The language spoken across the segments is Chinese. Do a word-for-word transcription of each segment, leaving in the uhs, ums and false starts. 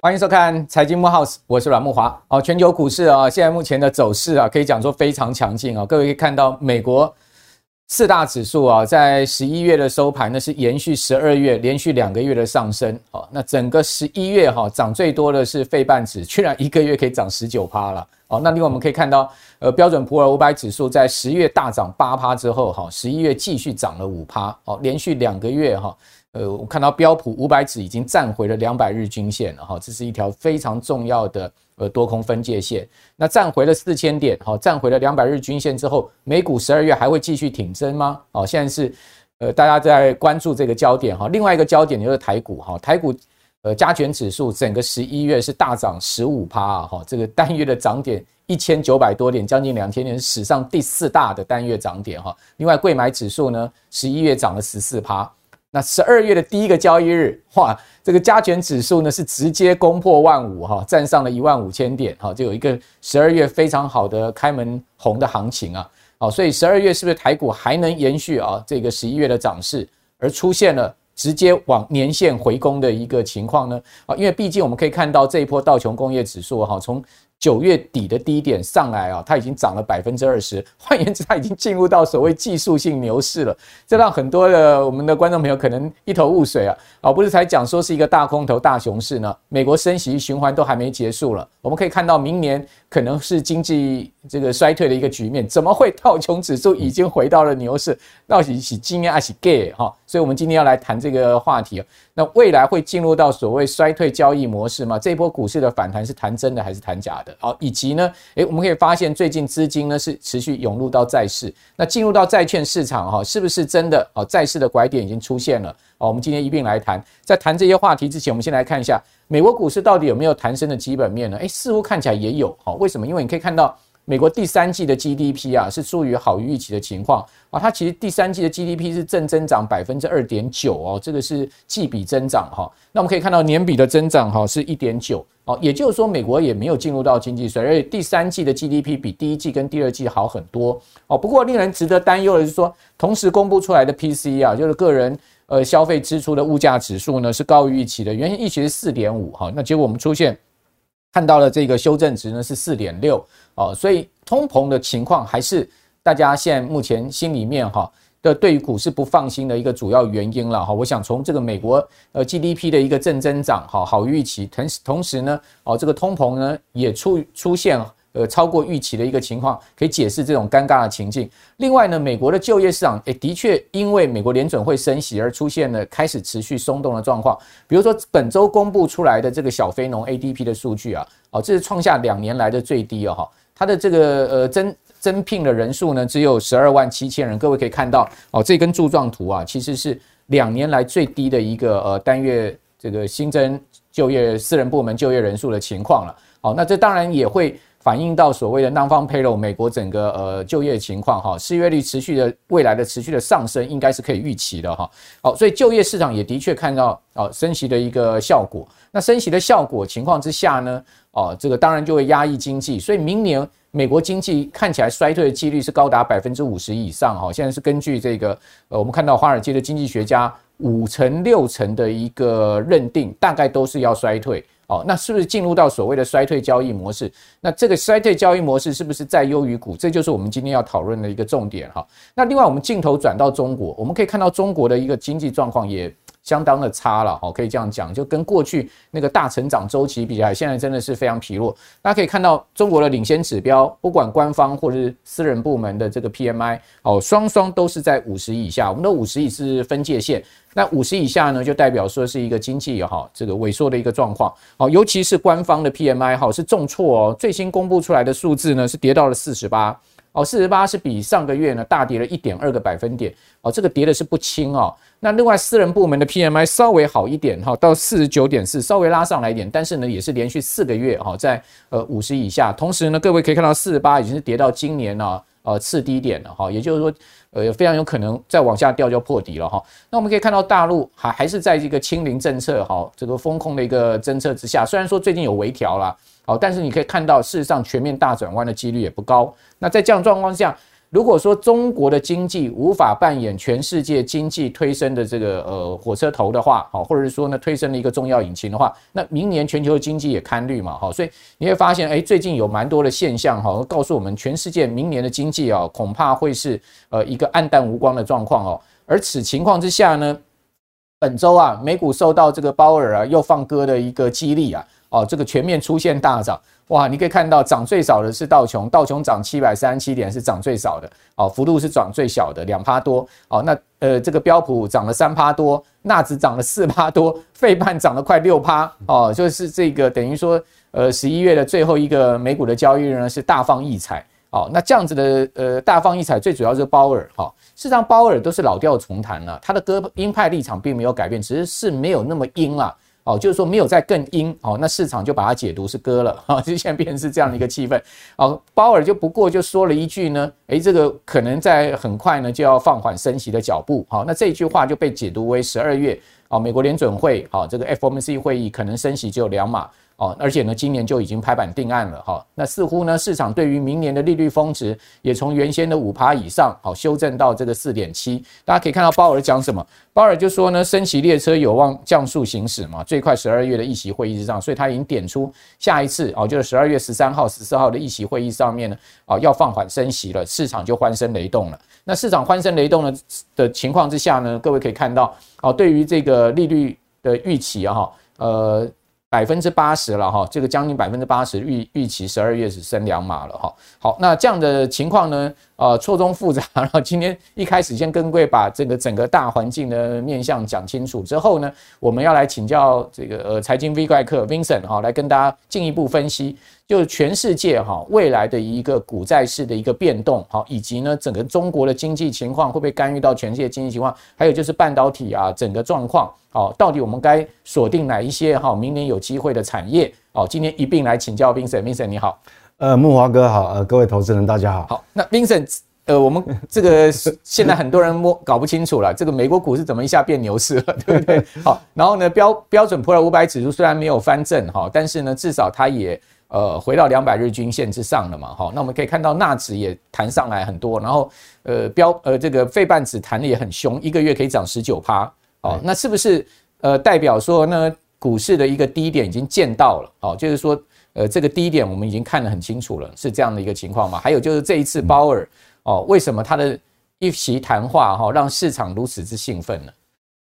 欢迎收看财经慕 House， 我是阮慕骅。哦，全球股市啊，现在目前的走势啊，可以讲说非常强劲啊。各位可以看到，美国四大指数啊，在十一月的收盘呢，是延续十二月连续两个月的上升。哦，那整个十一月哈、啊，涨最多的是费半指，居然一个月可以涨 百分之十九 了。哦，那另外我们可以看到，呃，标准普尔五百指数在十月大涨 百分之八 之后，哈、哦，十一月继续涨了 百分之五， 哦，连续两个月哈。哦呃，我看到标普五百指已经站回了两百日均线了哈，这是一条非常重要的呃多空分界线。那站回了四千点，哈，站回了两百日均线之后，美股十二月还会继续挺升吗？哦，现在是呃大家在关注这个焦点哈。另外一个焦点就是台股哈，台股呃加权指数整个十一月是大涨 百分之十五 哈，这个单月的涨点一千九百多点，将近两千点，史上第四大的单月涨点哈。另外柜买指数呢，十一月涨了 百分之十四。那十二月的第一个交易日，哇，这个加权指数呢是直接攻破万五哈，站上了一万五千点哈，就有一个十二月非常好的开门红的行情啊，好，所以十二月是不是台股还能延续啊这个十一月的涨势，而出现了直接往年线回攻的一个情况呢？啊，因为毕竟我们可以看到这一波道琼工业指数哈，从九月底的低点上来啊，它已经涨了 百分之二十， 换言之它已经进入到所谓技术性牛市了，这让很多的我们的观众朋友可能一头雾水啊，啊不是才讲说是一个大空头大熊市呢，美国升息循环都还没结束了，我们可以看到明年可能是经济这个衰退的一个局面，怎么会道琼指数已经回到了牛市？到底是惊讶还是假哈？所以我们今天要来谈这个话题啊，那未来会进入到所谓衰退交易模式吗？这一波股市的反弹是谈真的还是谈假的？好，以及呢，诶，我们可以发现最近资金呢是持续涌入到债市，那进入到债券市场哈、哦，是不是真的？好、哦，债市的拐点已经出现了。好、哦，我们今天一并来谈。在谈这些话题之前，我们先来看一下美国股市到底有没有弹升的基本面呢？诶，似乎看起来也有。好、哦，为什么？因为你可以看到美国第三季的 G D P 啊是处于好于预期的情况啊，它其实第三季的 G D P 是正增长 百分之二点九 哦，这个是季比增长哈、哦。那我们可以看到年比的增长哈、哦、是 一点九。哦，也就是说，美国也没有进入到经济衰退，而且第三季的 G D P 比第一季跟第二季好很多。哦，不过令人值得担忧的是说，同时公布出来的 P C E 啊，就是个人呃消费支出的物价指数呢是高于预期的，原先预期是 四点五 哈、哦，那结果我们出现看到了这个修正值呢是 四点六 哦，所以通膨的情况还是大家现在目前心里面哈、哦。的对于股市不放心的一个主要原因了哈，我想从这个美国呃 G D P 的一个正增长哈好预期，同同时呢哦这个通膨呢也出出现呃超过预期的一个情况，可以解释这种尴尬的情境。另外呢，美国的就业市场也的确因为美国联准会升息而出现了开始持续松动的状况，比如说本周公布出来的这个小非农 A D P 的数据啊，哦这是创下两年来的最低哦哈，它的这个呃增增聘的人数呢只有十二万七千人，各位可以看到哦，这根柱状图啊，其实是两年来最低的一个呃单月这个新增就业私人部门就业人数的情况了。哦，那这当然也会反映到所谓的 Non-Farm Payroll 美国整个呃就业情况哈，失业率持续的未来的持续的上升应该是可以预期的哈。好、哦，所以就业市场也的确看到哦升息的一个效果。那升息的效果情况之下呢，哦这个当然就会压抑经济，所以明年美国经济看起来衰退的几率是高达 百分之五十 以上哈，现在是根据这个呃我们看到华尔街的经济学家五成六成的一个认定，大概都是要衰退哦，那是不是进入到所谓的衰退交易模式？那这个衰退交易模式是不是再优于股？这就是我们今天要讨论的一个重点哈。那另外我们镜头转到中国，我们可以看到中国的一个经济状况也相当的差了，可以这样讲，就跟过去那个大成长周期比起来，现在真的是非常疲弱。大家可以看到中国的领先指标，不管官方或是私人部门的这个 P M I 哦，双双都是在五十以下，我们的五十是分界线，那五十以下呢就代表说是一个经济、哦、这个萎缩的一个状况、哦、尤其是官方的 P M I、哦、是重挫哦，最新公布出来的数字呢是跌到了四十八哦， 四十八是比上个月呢大跌了 一点二 个百分点哦，这个跌的是不轻哦。那另外私人部门的 P M I 稍微好一点哈、哦，到 四十九点四 稍微拉上来一点，但是呢也是连续四个月哈、哦、在呃五十以下。同时呢各位可以看到四十八已经是跌到今年啊呃次低点了哈、哦，也就是说呃非常有可能再往下掉就破底了哈、哦。那我们可以看到大陆还还是在这个清零政策哈、哦、这个风控的一个政策之下，虽然说最近有微调啦。好，但是你可以看到，事实上全面大转弯的几率也不高。那在这样的状况下，如果说中国的经济无法扮演全世界经济推升的这个呃火车头的话，好，或者是说呢推升的一个重要引擎的话，那明年全球的经济也堪虑嘛，好，所以你会发现，哎，最近有蛮多的现象，哈，告诉我们全世界明年的经济啊，恐怕会是呃一个暗淡无光的状况哦。而此情况之下呢，本周啊，美股受到这个鲍尔啊又放歌的一个激励啊。哦，这个全面出现大涨，哇！你可以看到涨最少的是道琼，道琼涨七百三十七点是涨最少的，哦，幅度是涨最小的 百分之二 多，哦，那呃这个标普涨了 百分之三 多，纳指涨了 百分之四 多，费半涨了快 百分之六 哦，就是这个等于说呃十一月的最后一个美股的交易日呢是大放异彩，哦，那这样子的呃大放异彩最主要是鲍尔哈，哦，事实上鲍尔都是老调重弹了，啊，他的鸽鹰派立场并没有改变，只是是没有那么鹰啦，啊。哦，就是说没有再更鹰，哦，那市场就把它解读是鸽了，哦，就现在变成是这样的一个气氛。哦，鲍尔就不过就说了一句呢，诶，这个可能在很快呢就要放缓升息的脚步，哦，那这一句话就被解读为十二月、哦，美国联准会，哦，这个 F O M C 会议可能升息只有两码，哦，而且呢今年就已经拍板定案了，哦，那似乎呢市场对于明年的利率峰值也从原先的 百分之五 以上，哦，修正到这个 百分之四点七。 大家可以看到鲍尔讲什么，鲍尔就说呢升息列车有望降速行驶嘛，最快十二月的议席会议之上，所以他已经点出下一次，哦，就是十二月十三号十四号的议席会议上面呢，哦，要放缓升息了，市场就欢声雷动了。那市场欢声雷动 的, 的情况之下呢，各位可以看到，哦，对于这个利率的预期啊，呃百分之八十了哈，这个将近百分之八十预预期十二月是升两码了哈。好，那这样的情况呢，呃，错综复杂。然后今天一开始先跟各位把这个整个大环境的面向讲清楚之后呢，我们要来请教这个呃财经 V 怪客 Vincent 哈，来跟大家进一步分析，就是全世界哈未来的一个股债市的一个变动哈，以及呢整个中国的经济情况会不会干预到全世界经济情况，还有就是半导体啊整个状况。哦，到底我们该锁定哪一些哈，哦，明年有机会的产业？哦，今天一并来请教 Vincent。Vincent 你好，呃，慕骅哥好，呃，各位投资人大家好。好，那 Vincent， 呃，我们这个现在很多人摸搞不清楚了，这个美国股市怎么一下变牛市了，对不对？好，然后呢，标标准普尔五百指数虽然没有翻正哈，哦，但是呢，至少它也呃回到两百日均线之上了嘛，哈，哦，那我们可以看到纳指也弹上来很多，然后呃标呃这个费半指弹的也很凶，一个月可以涨 百分之十九。哦，那是不是呃代表说呢，股市的一个低点已经见到了？哦，就是说呃这个低点我们已经看得很清楚了，是这样的一个情况吗？还有就是这一次鲍尔哦，为什么他的一席谈话哈，哦，让市场如此之兴奋呢？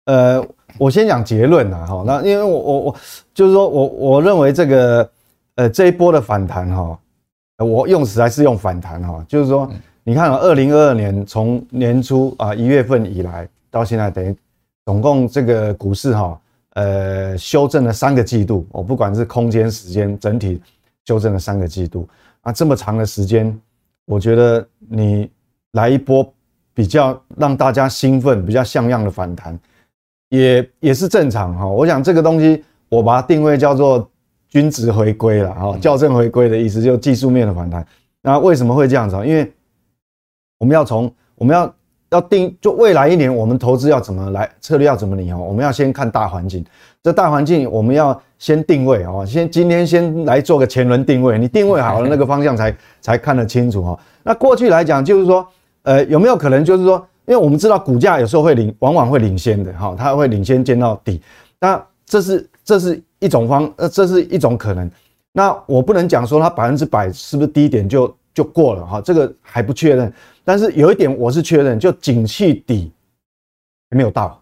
呃，我先讲结论呐，哈，那因为我我我就是说我我认为这个呃这一波的反弹哈，哦，我用词还是用反弹哈，哦，就是说，嗯，你看二零二二年从年初啊一月份以来到现在等于。总共这个股市哈，呃，修正了三个季度，我不管是空间、时间，整体修正了三个季度啊，这么长的时间，我觉得你来一波比较让大家兴奋、比较像样的反弹，也也是正常哈。我想这个东西，我把它定位叫做均值回归了哈，校正回归的意思，就技术面的反弹。那为什么会这样子？因为我们要从我们要。要定就未来一年我们投资要怎么来策略要怎么理，我们要先看大环境，这大环境我们要先定位哦，先今天先来做个前轮定位，你定位好了那个方向才才看得清楚哦。那过去来讲就是说，呃有没有可能就是说，因为我们知道股价有时候会领往往会领先的哈，它会领先见到底，那这是这是一种方呃这是一种可能。那我不能讲说它百分之百是不是低点就就过了哈，这个还不确认。但是有一点我是确认，就景气底还没有到，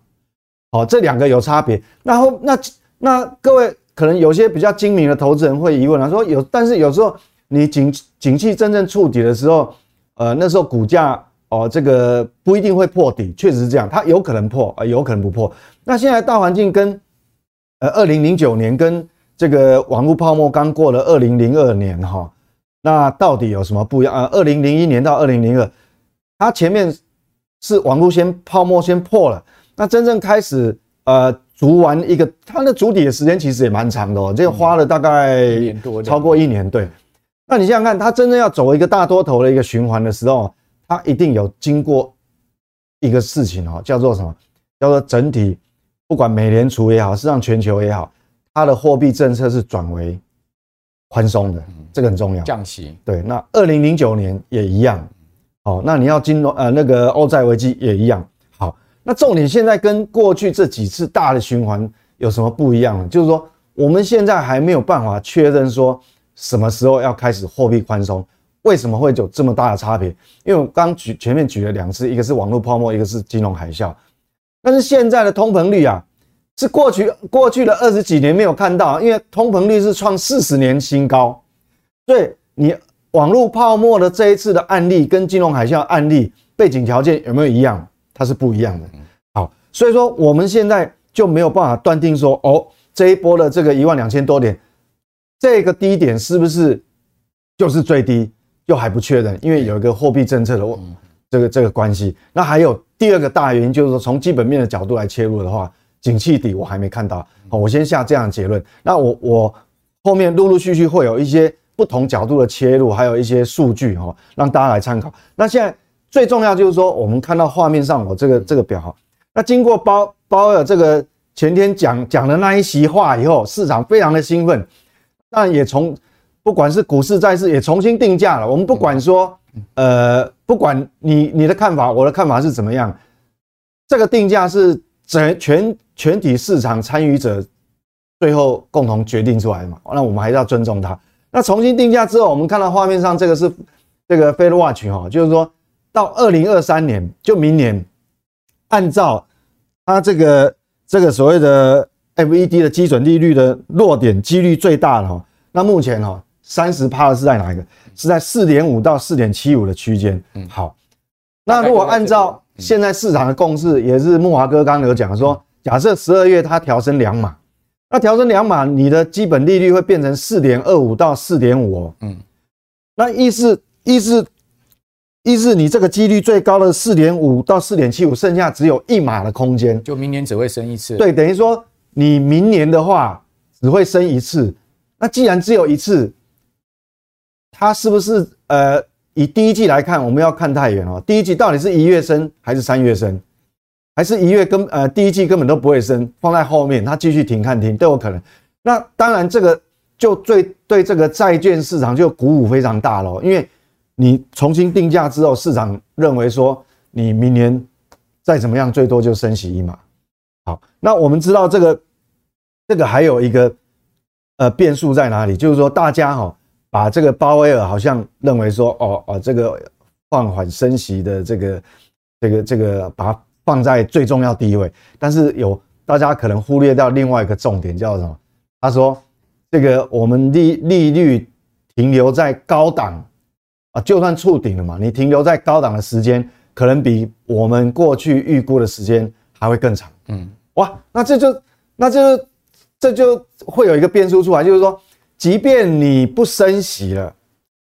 好，这两个有差别。然后那那各位可能有些比较精明的投资人会疑问啊，说有，但是有时候你景景气真正触底的时候，呃，那时候股价哦，这个不一定会破底，确实是这样，它有可能破，呃，有可能不破。那现在大环境跟呃二零零九年跟这个网络泡沫刚过了二零零二年哈，哦，那到底有什么不一样啊？二零零一年到二零零二。它前面是网路先泡沫先破了，那真正开始呃筑完一个，它的筑底的时间其实也蛮长的哦，这花了大概超过一年。对，那你想想看，它真正要走一个大多头的一个循环的时候，它一定有经过一个事情哦，叫做什么？叫做整体，不管美联储也好，市场全球也好，它的货币政策是转为宽松的，这个很重要。降息。对，那二零零九年也一样。好，那你要金融呃那个欧债危机也一样。好，那重点现在跟过去这几次大的循环有什么不一样呢？就是说我们现在还没有办法确认说什么时候要开始货币宽松。为什么会有这么大的差别？因为我刚举前面举了两次，一个是网络泡沫，一个是金融海啸。但是现在的通膨率啊，是过去过去的二十几年没有看到，因为通膨率是创四十年新高。所以你网络泡沫的这一次的案例跟金融海啸案例背景条件有没有一样？它是不一样的。好，所以说我们现在就没有办法断定说，哦，这一波的这个一万两千多点，这个低点是不是就是最低？又还不确认，因为有一个货币政策的这个这个关系。那还有第二个大原因，就是说从基本面的角度来切入的话，景气底我还没看到。好，我先下这样的结论。那我我后面陆陆续续会有一些不同角度的切入，还有一些数据哈，让大家来参考。那现在最重要就是说，我们看到画面上我这个这个表哈，那经过鲍鲍尔这个前天讲讲的那一席话以后，市场非常的兴奋，但也从不管是股市、债市，也重新定价了。我们不管说，呃，不管你你的看法，我的看法是怎么样，这个定价是整全全体市场参与者最后共同决定出来的嘛。那我们还是要尊重它。那重新定价之后，我们看到画面上这个是这个 FedWatch 哈，就是说到二零二三年，就明年，按照它这个这个所谓的 F E D 的基准利率的落点几率最大的哈。那目前哈。百分之三十 是在哪一个？是在 四点五到四点七五 的区间。好，那如果按照现在市场的共识，也是慕骅哥刚刚有讲说，假设十二月它调升两码，那调升两码，你的基本利率会变成 四点二五到四点五 哦。嗯，那意思意思意思你这个几率最高的 四点五到四点七五， 剩下只有一码的空间，就明年只会升一次。对，等于说你明年的话只会升一次。那既然只有一次，它是不是呃，以第一季来看，我们要看太远哦。第一季到底是一月升还是三月升，还是一月根呃第一季根本都不会升，放在后面，它继续停看停都有可能。那当然，这个就最对这个债券市场就鼓舞非常大了，因为你重新定价之后，市场认为说你明年再怎么样，最多就升息一码。好，那我们知道这个这个还有一个呃变数在哪里，就是说大家哈、哦。把这个鲍威尔好像认为说，哦哦，这个放缓升息的这个这个这个，把它放在最重要第一位。但是有大家可能忽略到另外一个重点，叫什么？他说，这个我们利利率停留在高档啊，就算触顶了嘛，你停留在高档的时间，可能比我们过去预估的时间还会更长。嗯，哇，那这就那就这就会有一个变数出来，就是说。即便你不升息了，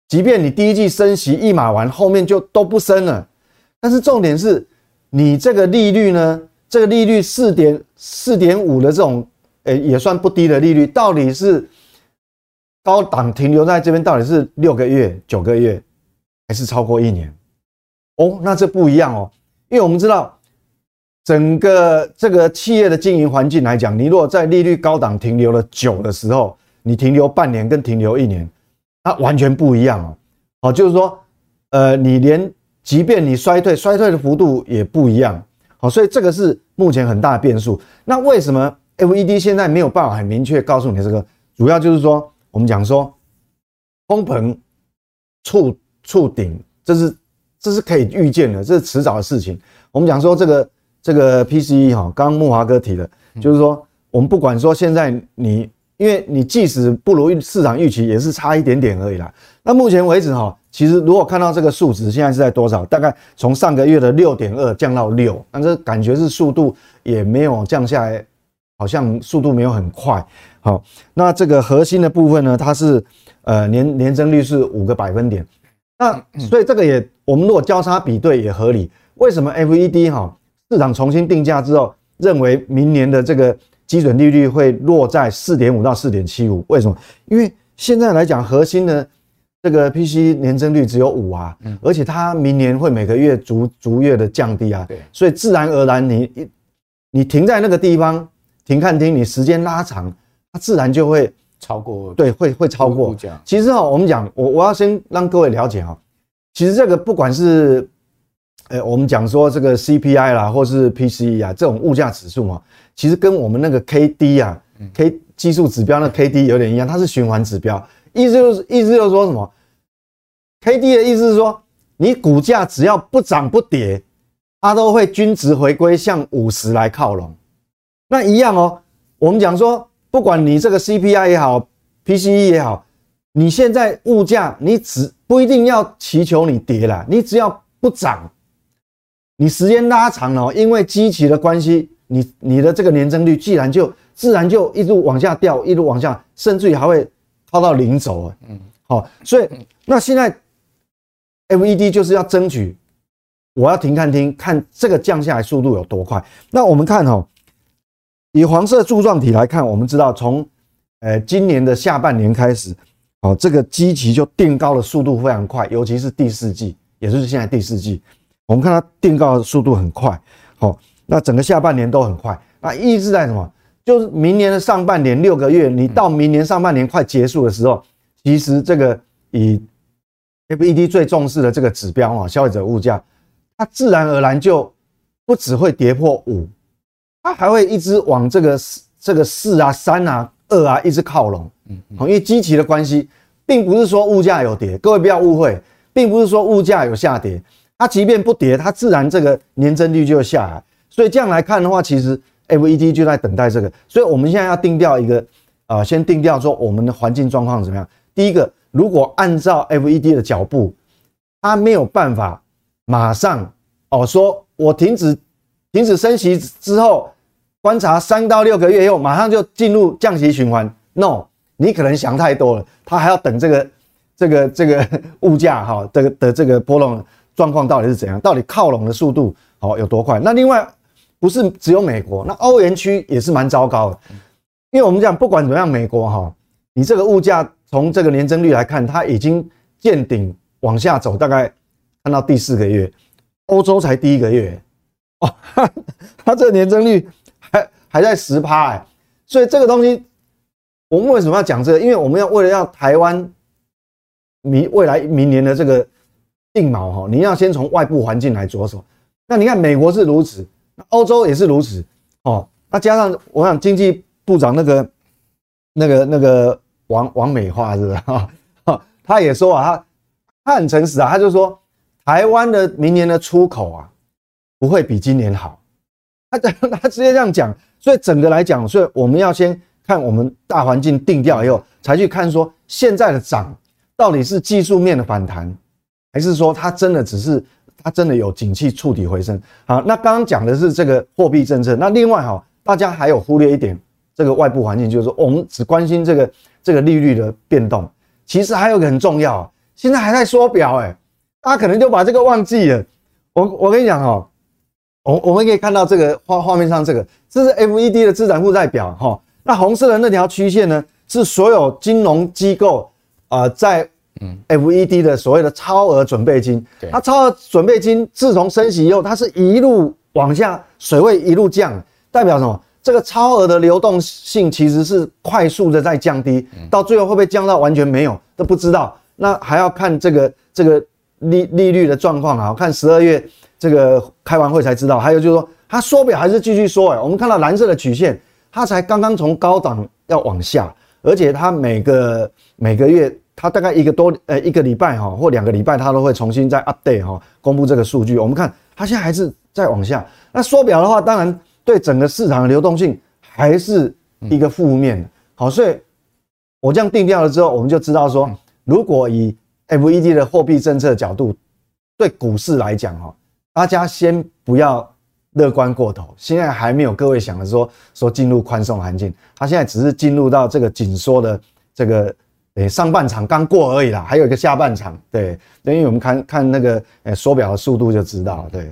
即便你第一季升息一码完，后面就都不升了。但是重点是，你这个利率呢，这个利率 四点五 的这种，呃、欸，也算不低的利率，到底是高档停留在这边，到底是六个月、九个月，还是超过一年？哦，那这不一样哦，因为我们知道，整个这个企业的经营环境来讲，你如果在利率高档停留了久的时候，你停留半年跟停留一年，它完全不一样哦。哦，就是说，呃，你连即便你衰退，衰退的幅度也不一样。好、哦，所以这个是目前很大的变数。那为什么 F E D 现在没有办法很明确告诉你这个？主要就是说，我们讲说，通膨触触顶，这是这是可以预见的，这是迟早的事情。我们讲说这个这个 P C E 哈、哦，刚刚慕骅哥提的，就是说，我们不管说现在你。因为你即使不如市场预期，也是差一点点而已啦。那目前为止哈，其实如果看到这个数值现在是在多少，大概从上个月的 六点二 降到六，那这感觉是速度也没有降下来，好像速度没有很快。好，那这个核心的部分呢，它是呃年年增率是五个百分点。那所以这个也我们如果交叉比对也合理。为什么 F E D 哈市场重新定价之后，认为明年的这个基准利率会落在 四点五到四点七五， 为什么？因为现在来讲，核心的这个 P C E 年增率只有五啊、嗯，而且它明年会每个月逐逐月的降低啊，所以自然而然你你停在那个地方停看停，你时间拉长，它自然就会超过，对，会会超过。其实哈、哦，我们讲我我要先让各位了解哈、哦，其实这个不管是，呃，我们讲说这个 C P I 啦，或是 P C E 啊，这种物价指数啊，其实跟我们那个 K D 啊 ，K 技术指标那 K D 有点一样，它是循环指标，意思就是意思就是说什么 ？K D 的意思是说，你股价只要不涨不跌，它都会均值回归向五十来靠拢。那一样哦，我们讲说，不管你这个 C P I 也好 ，P C E 也好，你现在物价你只不一定要祈求你跌啦，你只要不涨，你时间拉长了、哦，因为基期的关系，你你的这个年增率既然就自然就一路往下掉，一路往下，甚至于还会套到零轴。嗯，好、哦，所以那现在 F E D 就是要争取，我要停看听，看这个降下来速度有多快。那我们看哈、哦。以黄色柱状体来看，我们知道从，呃，今年的下半年开始，哦，这个基期就垫高的速度非常快，尤其是第四季，也就是现在第四季，我们看它垫高的速度很快，哦，那整个下半年都很快，那意思在什么？就是明年的上半年六个月，你到明年上半年快结束的时候，其实这个以 F E D 最重视的这个指标啊、哦，消费者物价，它自然而然就不只会跌破五。它还会一直往这个这个四啊、三啊、二啊一直靠拢，嗯，因为基期的关系，并不是说物价有跌，各位不要误会，并不是说物价有下跌，它即便不跌，它自然这个年增率就会下来，所以这样来看的话，其实 F E D 就在等待这个，所以我们现在要定调一个，呃，先定调说我们的环境状况怎么样。第一个，如果按照 F E D 的脚步，它没有办法马上哦说，我停止停止升息之后。观察三到六个月以后，马上就进入降息循环。No， 你可能想太多了，他还要等这个、这个、这个物价哈、哦、的的这个波动状况到底是怎样，到底靠拢的速度好、哦、有多快？那另外不是只有美国，那欧元区也是蛮糟糕的，因为我们讲不管怎么样，美国哈、哦，你这个物价从这个年增率来看，它已经见顶往下走，大概看到第四个月，欧洲才第一个月，哦，它这个年增率。还还在 百分之十、欸、所以这个东西我们为什么要讲这个？因为我们要为了要台湾明未来明年的这个定锚哈，你要先从外部环境来着手。那你看美国是如此，欧洲也是如此哦。那加上我想经济部长那个那个那个王王美花是吧、哦？他也说啊，他他很诚实啊，他就说台湾的明年的出口啊不会比今年好。他他直接这样讲，所以整个来讲，所以我们要先看我们大环境定调以后，才去看说现在的涨到底是技术面的反弹，还是说它真的只是它真的有景气触底回升。好，那刚刚讲的是这个货币政策，那另外哈，大家还有忽略一点这个外部环境，就是说我们只关心这个这个利率的变动，其实还有一个很重要，现在还在缩表哎、欸，大家可能就把这个忘记了。我我跟你讲哈。我我们可以看到这个画画面上这个，这是 F E D 的资产负债表哈、哦。那红色的那条曲线呢，是所有金融机构啊、呃、在 F E D 的所谓的超额准备金。嗯、它超额准备金自从升息以后，它是一路往下，水位一路降，代表什么？这个超额的流动性其实是快速的在降低，到最后会不会降到完全没有都不知道。那还要看这个这个利利率的状况啊，看十二月。这个开完会才知道，还有就是说，它缩表还是继续缩哎、欸。我们看到蓝色的曲线，它才刚刚从高档要往下，而且它每个每个月，它大概一个多呃一个礼拜哈、喔、或两个礼拜，它都会重新再 update 哈、喔，公布这个数据。我们看它现在还是在往下。那缩表的话，当然对整个市场的流动性还是一个负面的。好，所以我这样定调了之后，我们就知道说，如果以 F E D 的货币政策角度对股市来讲哈、喔。大家先不要乐观过头，现在还没有各位想的说说进入宽松环境，它现在只是进入到这个紧缩的这个、欸、上半场刚过而已啦，还有一个下半场，对，因为我们看看那个呃缩表的速度就知道，对。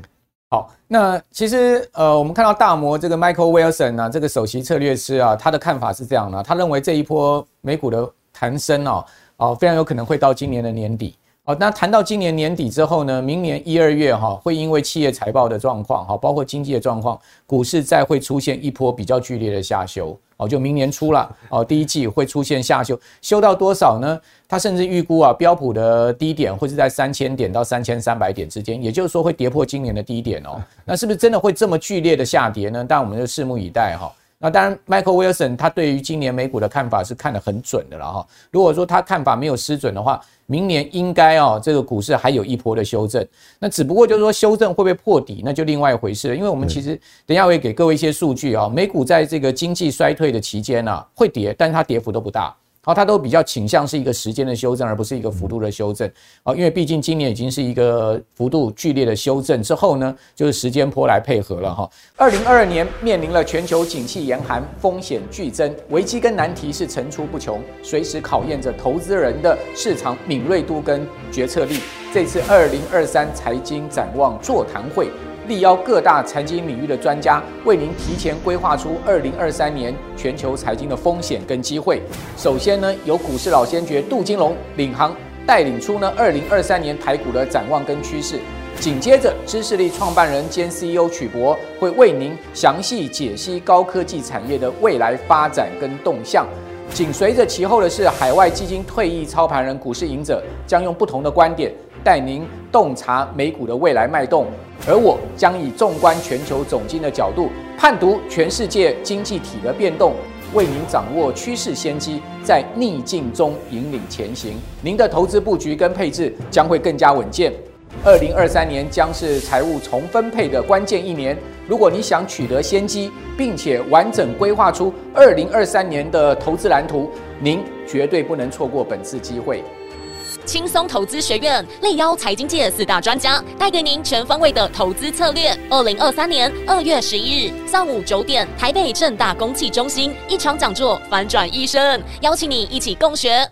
好，那其实呃我们看到大摩这个 Michael Wilson 啊，这个首席策略师啊，他的看法是这样的、啊，他认为这一波美股的弹升啊，啊、哦、非常有可能会到今年的年底。哦，那谈到今年年底之后呢，明年一二月哈、哦、会因为企业财报的状况哈、哦，包括经济的状况，股市再会出现一波比较剧烈的下修哦，就明年初了哦，第一季会出现下修，修到多少呢？它甚至预估啊，标普的低点会是在三千点到三千三百点之间，也就是说会跌破今年的低点哦。那是不是真的会这么剧烈的下跌呢？但我们就拭目以待哈、哦。那当然 ，Michael Wilson 他对于今年美股的看法是看得很准的了哈、哦。如果说他看法没有失准的话，明年应该哦，这个股市还有一波的修正，那只不过就是说修正会不会破底，那就另外一回事了。因为我们其实等一下会给各位一些数据啊、哦，美股在这个经济衰退的期间啊会跌，但是它跌幅都不大，好、哦，它都比较倾向是一个时间的修正，而不是一个幅度的修正啊、哦。因为毕竟今年已经是一个幅度剧烈的修正之后呢，就是时间波来配合了哈、哦。二零二二年面临了全球景气严寒，风险剧增，危机跟难题是层出不穷，随时考验着投资人的市场敏锐度跟决策力。这次二零二三财经展望座谈会，力邀各大财经领域的专家，为您提前规划出二零二三年全球财经的风险跟机会。首先呢，由股市老先觉杜金龙领航，带领出呢二零二三年台股的展望跟趋势。紧接着，知识力创办人兼 C E O 曲博会为您详细解析高科技产业的未来发展跟动向。紧随着其后的是海外基金退役操盘人股市赢者，将用不同的观点带您洞察美股的未来脉动，而我将以纵观全球总经的角度，判读全世界经济体的变动，为您掌握趋势先机，在逆境中引领前行。您的投资布局跟配置将会更加稳健。二零二三年将是财务重分配的关键一年，如果你想取得先机，并且完整规划出二零二三年的投资蓝图，您绝对不能错过本次机会。轻松投资学院力邀财经界四大专家，带给您全方位的投资策略。二零二三年二月十一日上午九点，台北政大公企中心一场讲座《反转一生》，邀请你一起共学。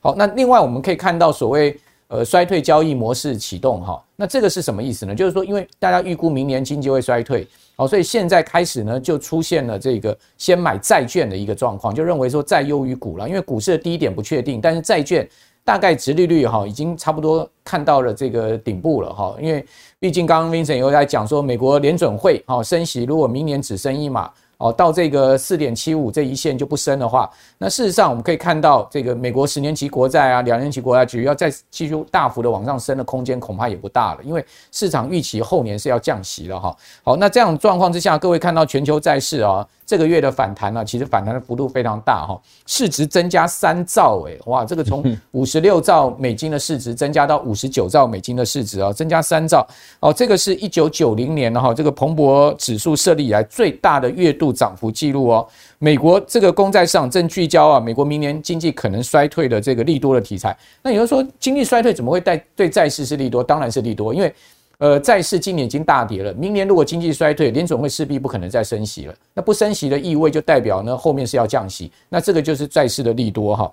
好，那另外我们可以看到所谓呃衰退交易模式启动哈，那这个是什么意思呢？就是说，因为大家预估明年经济会衰退。好，所以现在开始呢，就出现了这个先买债券的一个状况，就认为说债优于股了，因为股市的低点不确定，但是债券大概殖利率哈、哦、已经差不多看到了这个顶部了哈、哦，因为毕竟刚刚 Vincent 又在讲说，美国联准会哈、哦、升息，如果明年只升一码哦，到这个 四点七五 这一线就不升的话，那事实上我们可以看到，这个美国十年期国债啊、两年期国债，只要再继续大幅的往上升的空间恐怕也不大了，因为市场预期后年是要降息了哈。好，那这样状况之下，各位看到全球债市啊，这个月的反弹呢、啊，其实反弹的幅度非常大哈，市值增加三兆哎、欸，哇，这个从五十六兆美金的市值增加到五十九兆美金的市值啊，增加三兆哦，这个是一九九零年哈、啊，这个彭博指数设立以来最大的月度涨幅记录哦，美国这个公债市场正聚焦啊，美国明年经济可能衰退的这个利多的题材。那有人说，经济衰退怎么会带对债市是利多？当然是利多，因为呃债市今年已经大跌了，明年如果经济衰退，联准会势必不可能再升息了。那不升息的意味就代表呢，后面是要降息，那这个就是债市的利多哈。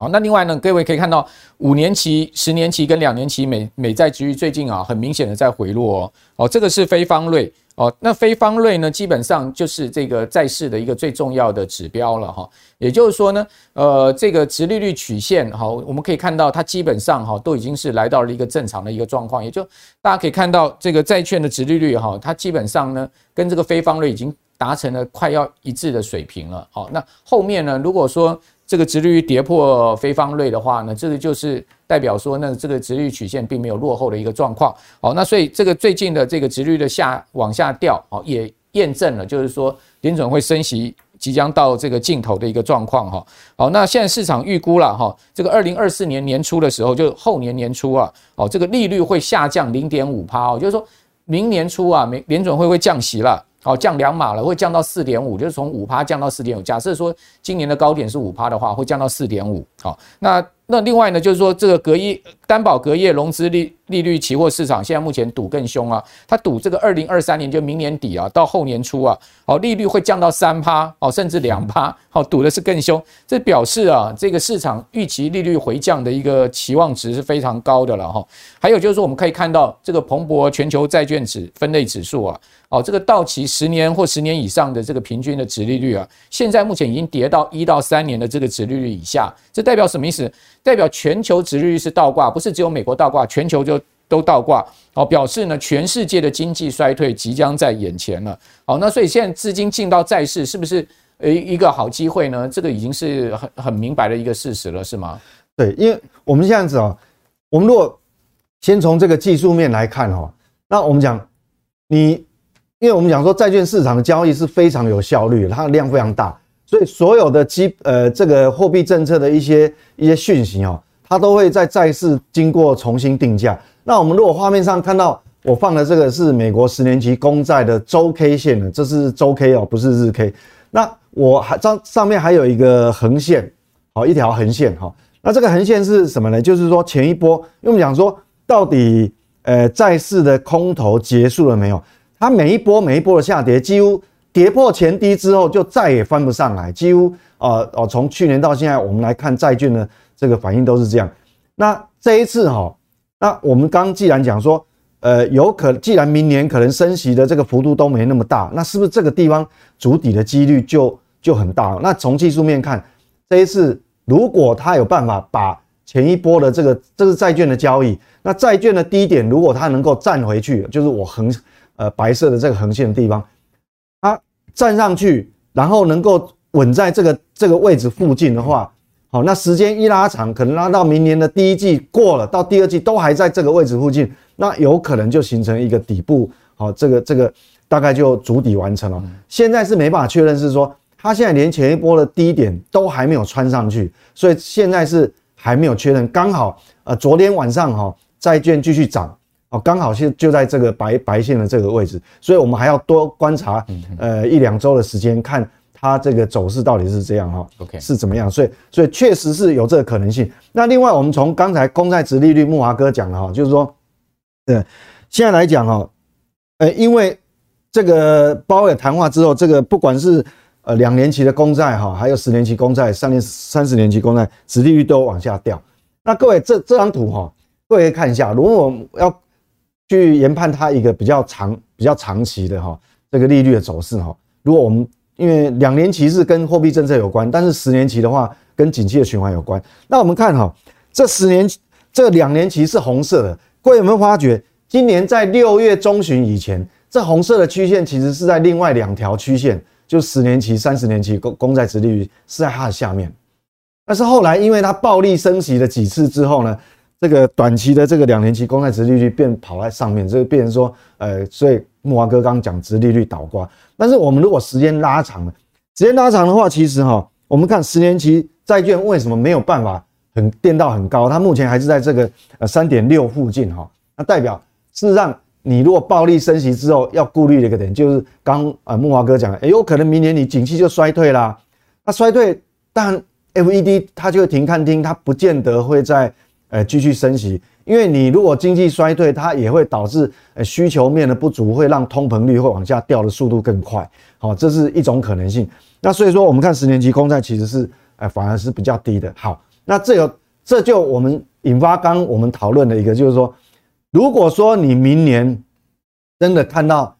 好，那另外呢，各位可以看到五年期、十年期跟两年期美美债殖利率最近啊，很明显的在回落哦。哦，这个是非方瑞。哦，那非方瑞呢，基本上就是这个债市的一个最重要的指标了哈、哦。也就是说呢，呃，这个殖利率曲线哈、哦，我们可以看到它基本上哈、哦、都已经是来到了一个正常的一个状况，也就大家可以看到这个债券的殖利率哈、哦，它基本上呢跟这个非方瑞已经达成了快要一致的水平了。好、哦，那后面呢，如果说这个殖利率跌破非方瑞的话呢，这个就是代表说呢，这个殖利率曲线并没有落后的一个状况。好，那所以这个最近的这个殖利率的下往下掉，好，也验证了就是说联准会升息即将到这个尽头的一个状况哈。好，那现在市场预估了哈，这个二零二四年年初的时候，就后年年初啊，哦，这个利率会下降 百分之零点五， 就是说明年初啊，联准会会降息了。好、哦，降两码了，会降到 四点五， 就是从 百分之五 降到 四点五。 假设说今年的高点是 百分之五 的话，会降到 四点五。 好、哦，那那另外呢，就是说这个隔夜担保隔夜融资利利率期货市场现在目前赌更凶啊，他赌这个二零二三年就明年底啊，到后年初啊，哦，利率会降到三趴哦，甚至两趴哦，赌的是更凶。这表示啊，这个市场预期利率回降的一个期望值是非常高的了哈、哦。还有就是说，我们可以看到这个彭博全球债券指分类指数啊，哦，这个到期十年或十年以上的这个平均的殖利率啊，现在目前已经跌到一到三年的这个殖利率以下，这代表什么意思？代表全球殖利率是倒挂，不是只有美国倒挂，全球就都倒挂、哦、表示呢全世界的经济衰退即将在眼前了、哦、那所以现在资金进到债市是不是一个好机会呢？这个已经是 很, 很明白的一个事实了，是吗？对，因为我们这样子、哦、我们如果先从这个技术面来看、哦、那我们讲你，因为我们讲说债券市场的交易是非常有效率，它的量非常大，所以所有的基呃这个货币政策的一些一些讯息、哦、它都会在债市经过重新定价。那我们如果画面上看到我放的这个是美国十年期公债的周 K 线的，这是周 K 哦，不是日 K。那我还上面还有一个横线，好，一条横线哈。那这个横线是什么呢？就是说前一波，因为我们讲说到底呃债市的空头结束了没有？它每一波每一波的下跌，几乎跌破前低之后就再也翻不上来，几乎呃哦从去年到现在，我们来看债券的这个反应都是这样。那这一次哈、哦。那我们刚既然讲说，呃，有可既然明年可能升息的这个幅度都没那么大，那是不是这个地方筑底的几率就就很大了？那从技术面看，这一次如果他有办法把前一波的这个这是债券的交易，那债券的低点如果他能够站回去，就是我横呃白色的这个横线的地方，他站上去，然后能够稳在这个这个位置附近的话。好，那时间一拉长，可能拉到明年的第一季过了，到第二季都还在这个位置附近，那有可能就形成一个底部。好、哦，这个这个大概就筑底完成了。现在是没办法确认，是说它现在连前一波的低点都还没有穿上去，所以现在是还没有确认。刚好呃，昨天晚上哈、哦，债券继续涨，哦，刚好就就在这个白白线的这个位置，所以我们还要多观察呃一两周的时间看。它这个走势到底是这样哈 ，OK 是怎么样？所以所以确实是有这个可能性。那另外我们从刚才公债殖利率，慕骅哥讲了哈，就是说，呃，现在来讲哈，呃，因为这个鲍威尔谈话之后，这个不管是呃两年期的公债哈，还有十年期公债、三年三十年期公债，殖利率都往下掉。那各位这这张图哈，各位看一下，如果我们要去研判它一个比较长、比较长期的哈这个利率的走势哈，如果我们因为两年期是跟货币政策有关，但是十年期的话跟景气的循环有关。那我们看哈、哦，这十年这两年期是红色的，各位有没有发觉？今年在六月中旬以前，这红色的曲线其实是在另外两条曲线，就十年期、三十年期公公债殖利率是在它的下面。但是后来因为它暴力升息了几次之后呢，这个短期的这个两年期公债殖利率便跑在上面，这就变成说，呃，所以。慕骅哥刚讲殖利率倒挂，但是我们如果时间拉长了，时间拉长的话，其实哈、哦，我们看十年期债券为什么没有办法很垫到很高？它目前还是在这个呃 三点六 附近哈、哦，那代表事实上你如果暴力升息之后，要顾虑的一个点就是刚呃慕骅哥讲的，哎，有可能明年你景气就衰退啦，那衰退当然 F E D 它就会停看听，它不见得会在呃继续升息。因为你如果经济衰退，它也会导致需求面的不足，会让通膨率会往下掉的速度更快。好，这是一种可能性。那所以说，我们看十年期公债其实是，呃，反而是比较低的。好，那这有这就我们引发刚刚我们讨论的一个，就是说，如果说你明年真的看到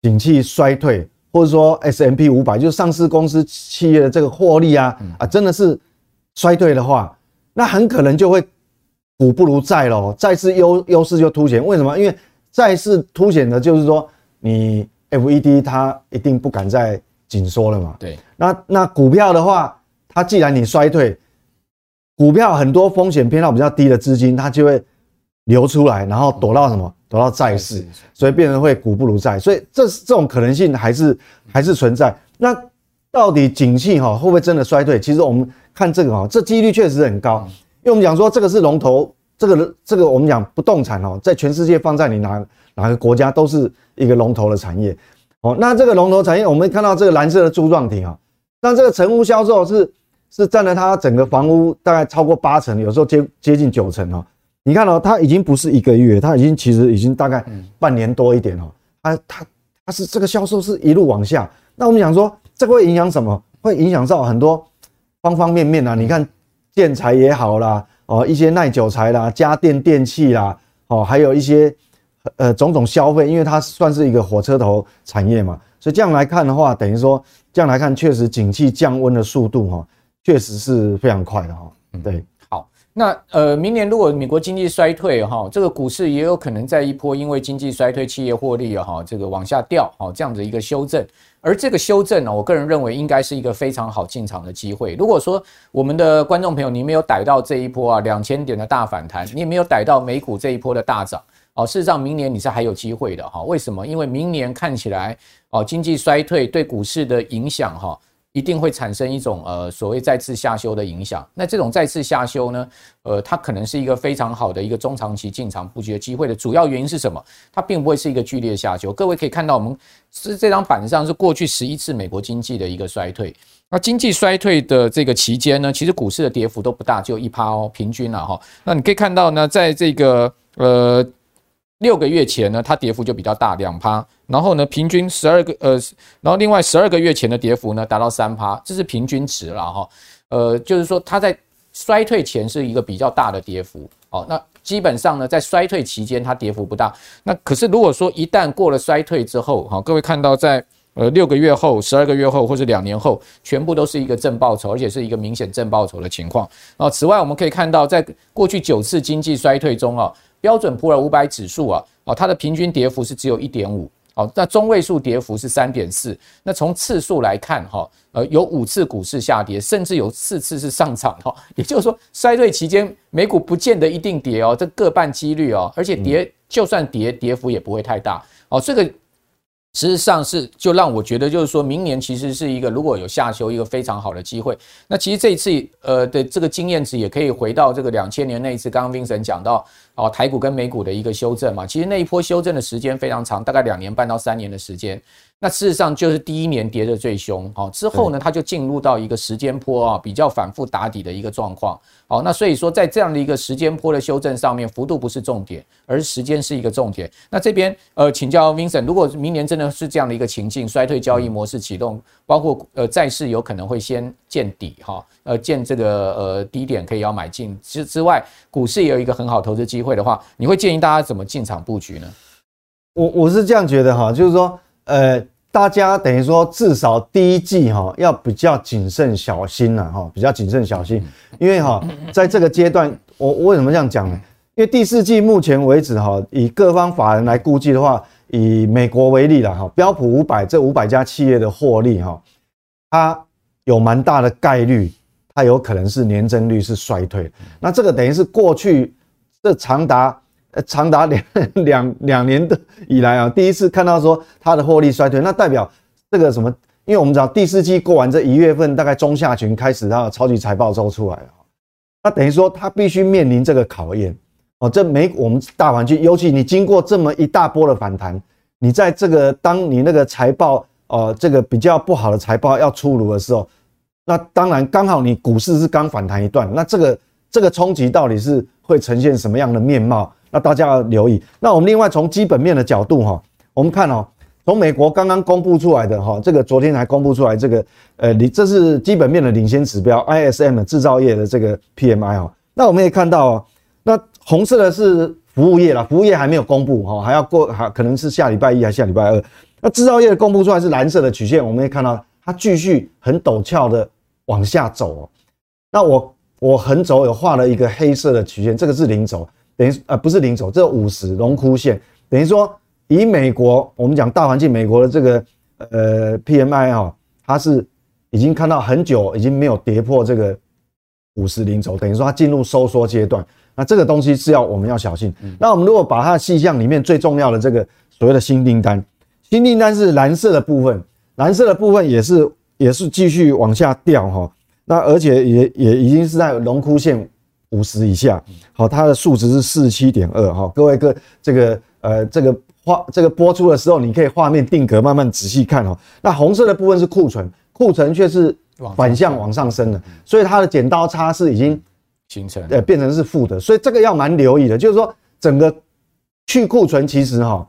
景气衰退，或者说 S and P 五百 就是上市公司企业的这个获利啊啊真的是衰退的话，那很可能就会。股不如债咯，债市优优势就凸显。为什么？因为债市凸显的就是说，你 F E D 它一定不敢再紧缩了嘛。对。那那股票的话，它既然你衰退，股票很多风险偏好比较低的资金，它就会流出来，然后躲到什么？躲到债市，所以变成会股不如债。所以这这种可能性还是还是存在。那到底景气哈、哦、会不会真的衰退？其实我们看这个哈、哦，这几率确实很高。嗯因为我们讲说这个是龙头，这个这个我们讲不动产哦，在全世界放在你哪哪个国家都是一个龙头的产业哦。那这个龙头产业，我们看到这个蓝色的柱状体啊、哦，那这个成屋销售是是占了它整个房屋大概超过八成，有时候接接近九成哦。你看哦，它已经不是一个月，它已经其实已经大概半年多一点哦。它它它是这个销售是一路往下。那我们想说，这个会影响什么？会影响到很多方方面面啊。你看建材也好啦，哦，一些耐久材啦，家电电器啦，哦，还有一些呃种种消费，因为它算是一个火车头产业嘛。所以这样来看的话，等于说这样来看，确实景气降温的速度哈，确实是非常快的哈。对。嗯，那呃，明年如果美国经济衰退哈、哦，这个股市也有可能在一波因为经济衰退、企业获利哈、哦，这个往下掉哈、哦，这样子一个修正。而这个修正呢、哦，我个人认为应该是一个非常好进场的机会。如果说我们的观众朋友你没有逮到这一波啊两千点的大反弹，你也没有逮到美股这一波的大涨哦，事实上明年你是还有机会的哈、哦。为什么？因为明年看起来哦，经济衰退对股市的影响哈、哦，一定会产生一种呃所谓再次下修的影响。那这种再次下修呢，呃，它可能是一个非常好的一个中长期进场布局的机会的主要原因是什么？它并不会是一个剧烈下修。各位可以看到，我们是这张板上是过去十一次美国经济的一个衰退。那经济衰退的这个期间呢，其实股市的跌幅都不大，就 百分之一 哦，平均啦、啊、哈。那你可以看到呢，在这个呃六个月前呢，它跌幅就比较大 百分之二， 然后呢平均十二个呃然后另外十二个月前的跌幅呢达到 百分之三， 这是平均值啦齁、哦、呃就是说它在衰退前是一个比较大的跌幅齁、哦、那基本上呢在衰退期间它跌幅不大。那可是如果说一旦过了衰退之后齁、哦、各位看到在呃，六个月后、十二个月后，或是两年后，全部都是一个正报酬，而且是一个明显正报酬的情况。啊，此外我们可以看到，在过去九次经济衰退中啊，标准普尔五百指数啊，啊它的平均跌幅是只有 一点五， 好，那中位数跌幅是 三点四。那从次数来看哈、啊，呃，有五次股市下跌，甚至有四次是上涨哈、啊。也就是说，衰退期间美股不见得一定跌哦，这各半几率哦，而且跌、嗯、就算跌，跌幅也不会太大。哦、啊，这个。事实上是就让我觉得就是说明年其实是一个如果有下修一个非常好的机会。那其实这一次呃的这个经验值也可以回到这个两千年那一次，刚刚 Vincent 讲到哦，台股跟美股的一个修正嘛，其实那一波修正的时间非常长，大概两年半到三年的时间。那事实上就是第一年跌得最凶、哦、之后呢它就进入到一个时间波啊、哦、比较反复打底的一个状况、哦、那所以说在这样的一个时间波的修正上面，幅度不是重点，而时间是一个重点。那这边呃请教 Vincent， 如果明年真的是这样的一个情境，衰退交易模式启动，包括呃债市有可能会先见底、哦、呃见这个呃低点可以要买进 之, 之外股市也有一个很好投资机会的话，你会建议大家怎么进场布局呢？我我是这样觉得哈，就是说呃，大家等于说至少第一季哈、哦、要比较谨慎小心了、啊、哈、哦，比较谨慎小心，因为哈、哦、在这个阶段，我我为什么这样讲呢？因为第四季目前为止哈、哦，以各方法人来估计的话，以美国为例啦哈、哦，标普五百这五百家企业的获利哈、哦，它有蛮大的概率，它有可能是年增率是衰退，那这个等于是过去这长达。长达两两两年的以来啊，第一次看到说它的获利衰退，那代表这个什么？因为我们知道第四季过完这一月份，大概中下旬开始它的超级财报周出来了，那等于说它必须面临这个考验哦。这美我们大环境，尤其你经过这么一大波的反弹，你在这个当你那个财报呃这个比较不好的财报要出炉的时候，那当然刚好你股市是刚反弹一段，那这个这个冲击到底是会呈现什么样的面貌？那大家要留意。那我们另外从基本面的角度哈，我们看哦，从美国刚刚公布出来的哈，这个昨天还公布出来这个呃，这是基本面的领先指标 I S M 的制造业的这个 P M I 哈。那我们也看到哦，那红色的是服务业啦，服务业还没有公布哈，还要过还可能是下礼拜一还下礼拜二。那制造业的公布出来是蓝色的曲线，我们也看到它继续很陡峭的往下走哦。那我我横轴有画了一个黑色的曲线，这个是零轴。等于呃不是零轴，这五十荣枯线，等于说以美国我们讲大环境，美国的这个呃 P M I 哈、哦，它是已经看到很久已经没有跌破这个五十零轴，等于说它进入收缩阶段。那这个东西是要我们要小心。嗯、那我们如果把它的细项里面最重要的这个所谓的新订单，新订单是蓝色的部分，蓝色的部分也是也是继续往下掉哈、哦，那而且也也已经是在荣枯线。五十以下，好，它的数值是 四十七点二 哈，各位各这个呃这个画这个播出的时候，你可以画面定格，慢慢仔细看哦。那红色的部分是库存，库存却是反向往上升的，所以它的剪刀差是已经形成呃变成是负的，所以这个要蛮留意的，就是说整个去库存其实哈、哦、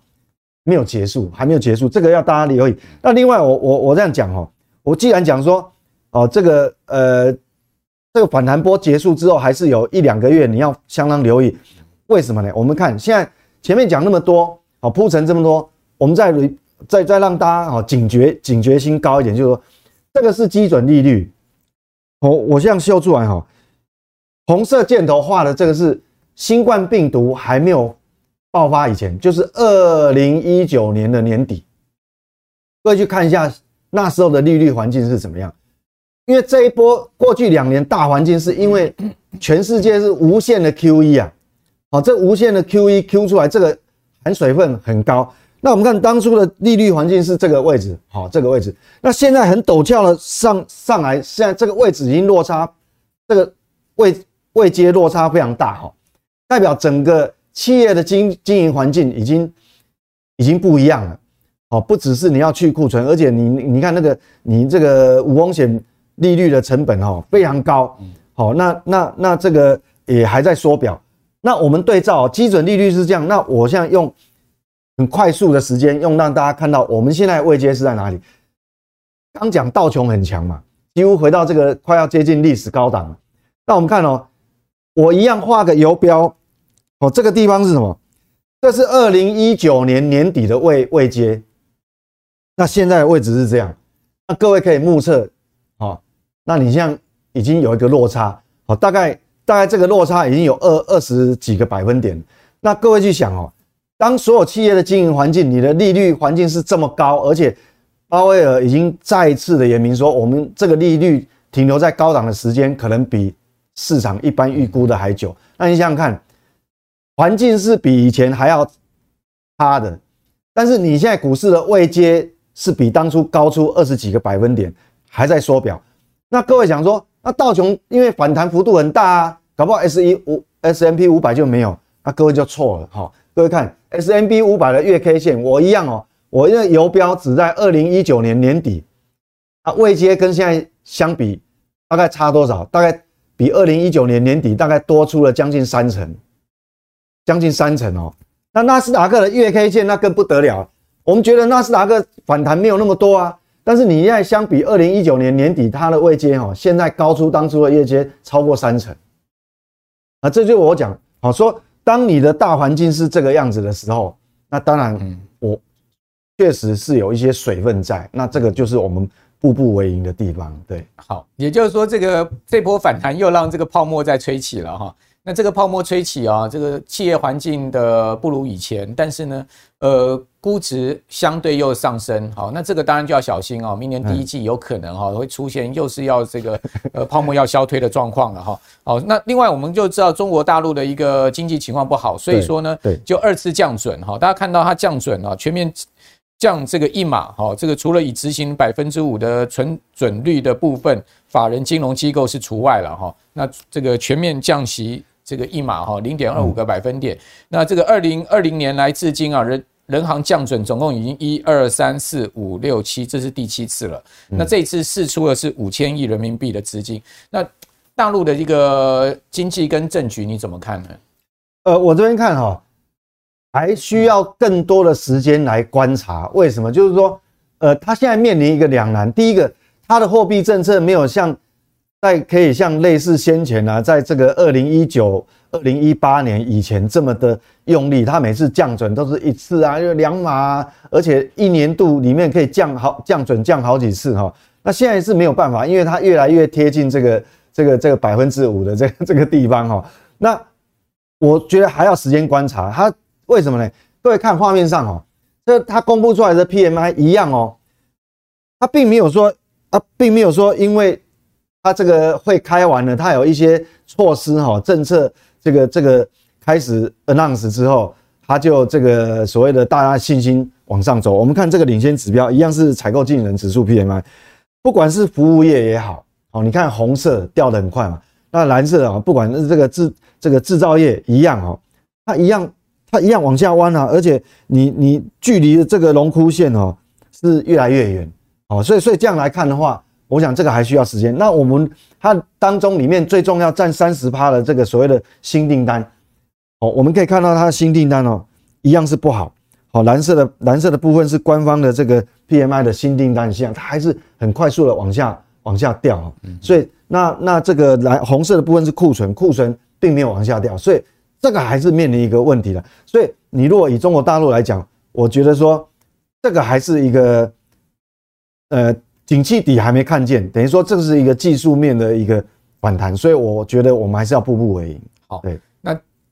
没有结束，还没有结束，这个要大家留意。那另外我我我这样讲哈、哦，我既然讲说哦这个呃这个反弹波结束之后还是有一两个月你要相当留意，为什么呢？我们看现在前面讲那么多，好铺陈这么多，我们再再再让大家好警觉警觉心高一点，就是说这个是基准利率。我我这样秀出来哈，红色箭头画的这个是新冠病毒还没有爆发以前，就是二零一九年的年底。各位去看一下那时候的利率环境是怎么样，因为这一波过去两年大环境是因为全世界是无限的 Q E 啊，好，这无限的 Q E Q 出来，这个含水分很高。那我们看当初的利率环境是这个位置，好、哦，这个位置。那现在很陡峭的上上来，现在这个位置已经落差，这个位位阶落差非常大，哈、哦，代表整个企业的经经营环境已经已经不一样了，哦，不只是你要去库存，而且你你看那个你这个无风险利率的成本，哈、哦，非常高，好、哦，那那那这个也还在缩表。那我们对照、哦、基准利率是这样，那我现在用。很快速的时间用让大家看到我们现在位阶是在哪里。刚讲道琼很强嘛，几乎回到这个快要接近历史高档了。那我们看哦，我一样画个游标哦，这个地方是什么？这是二零一九年年底的位位阶。那现在的位置是这样，那各位可以目测哦，那你现在已经有一个落差哦，大概大概这个落差已经有二二十几个百分点。那各位去想哦。当所有企业的经营环境，你的利率环境是这么高，而且鲍威尔已经再一次的言明说，我们这个利率停留在高档的时间，可能比市场一般预估的还久。那你想想看，环境是比以前还要差的，但是你现在股市的位阶是比当初高出二十几个百分点，还在缩表。那各位想说，那道琼因为反弹幅度很大啊，搞不好 S and P 五百 就没有，那各位就错了哈。各位看 S and P 五百 的月 K 线，我一样哦，我的游标只在二零一九年年底啊，位阶跟现在相比大概差多少？大概比二零一九年年底大概多出了将近三成，将近三成哦。那纳斯达克的月 K 线那更不得了，我们觉得纳斯达克反弹没有那么多啊，但是你现在相比二零一九年年底它的位阶哦，现在高出当初的月阶超过三成啊，这就是我讲好说。当你的大环境是这个样子的时候，那当然我确实是有一些水分在，那这个就是我们步步为营的地方。对，好，也就是说这个这波反弹又让这个泡沫再吹起了哈。那这个泡沫吹起啊，这个企业环境的不如以前，但是呢，呃，估值相对又上升，好，那这个当然就要小心哦。明年第一季有可能哈、哦、会出现又是要这个呃泡沫要消退的状况了哈、哦。好，那另外我们就知道中国大陆的一个经济情况不好，所以说呢，就二次降准哈、哦。大家看到它降准啊、哦，全面降这个一码哈、哦。这个除了已执行百分之五的存准率的部分，法人金融机构是除外了哈、哦。那这个全面降息这个一码哈、哦，零点二五个百分点。嗯、那这个二零二零年来至今啊，人人行降准总共已经一二三四五六七，这是第七次了。那这一次释出的是五千亿人民币的资金。那大陆的一个经济跟政局你怎么看呢？呃，我这边看哈、哦，还需要更多的时间来观察。为什么？就是说，呃，他现在面临一个两难。第一个，他的货币政策没有像在可以像类似先前啊，在这个二零一九。二零一八年以前这么的用力，他每次降准都是一次啊，就两码啊，而且一年度里面可以降好降准降好几次哈、哦。那现在是没有办法，因为它越来越贴近这个这个这个百分之五的这个这个地方哈、哦。那我觉得还要时间观察它为什么呢？各位看画面上哦，这它公布出来的 P M I 一样哦，它并没有说啊，并没有说因为它这个会开完了，它有一些措施哈、哦、政策。这个这个开始 announce 之后，它就这个所谓的大家信心往上走。我们看这个领先指标一样是采购经理人指数 P M I， 不管是服务业也好，哦，你看红色掉得很快嘛，那蓝色啊，不管是这个制这个制造业一样哦，它一样它一样往下弯啊，而且你你距离这个龙枯线哦是越来越远哦，所以所以这样来看的话，我想这个还需要时间。那我们它当中里面最重要占 百分之三十 的这个所谓的新订单，哦，我们可以看到它的新订单哦，一样是不好。好，蓝色的蓝色的部分是官方的这个 P M I 的新订单项，它还是很快速的往下往下掉哦。所以那那这个蓝红色的部分是库存，库存并没有往下掉，所以这个还是面临一个问题了。所以你如果以中国大陆来讲，我觉得说这个还是一个呃景气底还没看见，等于说这是一个技术面的一个反弹，所以我觉得我们还是要步步为营。好，对。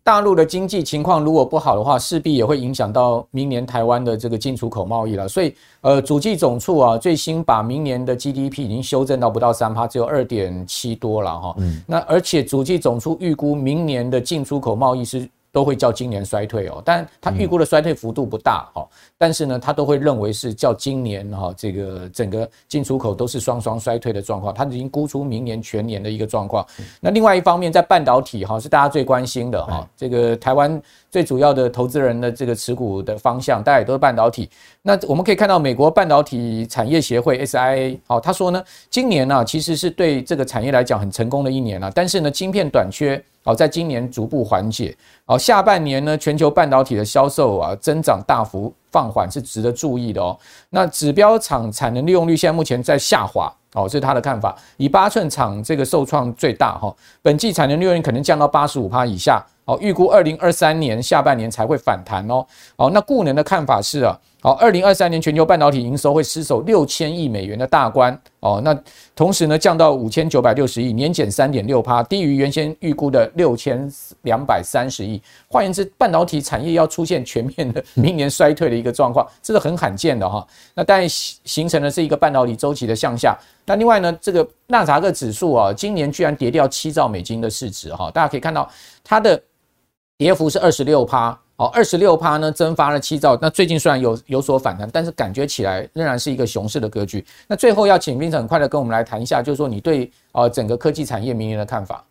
大陆的经济情况如果不好的话，势必也会影响到明年台湾的这个进出口贸易了。所以，呃，主计总处啊，最新把明年的 G D P 已经修正到不到 百分之三， 只有 二点七 多了哈。嗯。那而且主计总处预估明年的进出口贸易是都会较今年衰退哦，但他预估的衰退幅度不大哈、哦，但是呢，他都会认为是较今年哈、哦、这个整个进出口都是双双衰退的状况，他已经估出明年全年的一个状况。那另外一方面，在半导体哈、哦、是大家最关心的哈、哦，这个台湾最主要的投资人的这个持股的方向，大家也都是半导体。那我们可以看到，美国半导体产业协会 S I A 好、哦，他说呢，今年啊其实是对这个产业来讲很成功的一年啊，但是呢，晶片短缺。好，在今年逐步缓解。好，下半年呢，全球半导体的销售啊增长大幅放缓是值得注意的哦。那指标厂产能利用率现在目前在下滑，哦，这是他的看法。以八寸厂这个受创最大哈、哦，本季产能利用率可能降到 百分之八十五 以下。哦，预估二零二三年下半年才会反弹哦。哦，那顾能的看法是啊，哦 ,二零二三年全球半导体营收会失守六千亿美元的大关。哦，那同时呢降到五千九百六十亿，年减 百分之三点六， 低于原先预估的六千两百三十亿。换言之，半导体产业要出现全面的明年衰退的一个状况，这是很罕见的哈、哦。那当然形成的是一个半导体周期的向下。那另外呢，这个纳斯达克指数啊，今年居然跌掉七兆美金的市值哈、哦。大家可以看到它的跌幅是 百分之二十六， 哦 百分之二十六 呢蒸发了七兆，那最近虽然有有所反弹，但是感觉起来仍然是一个熊市的格局。那最后要请Vincent很快的跟我们来谈一下，就是说你对、呃、整个科技产业明年的看法。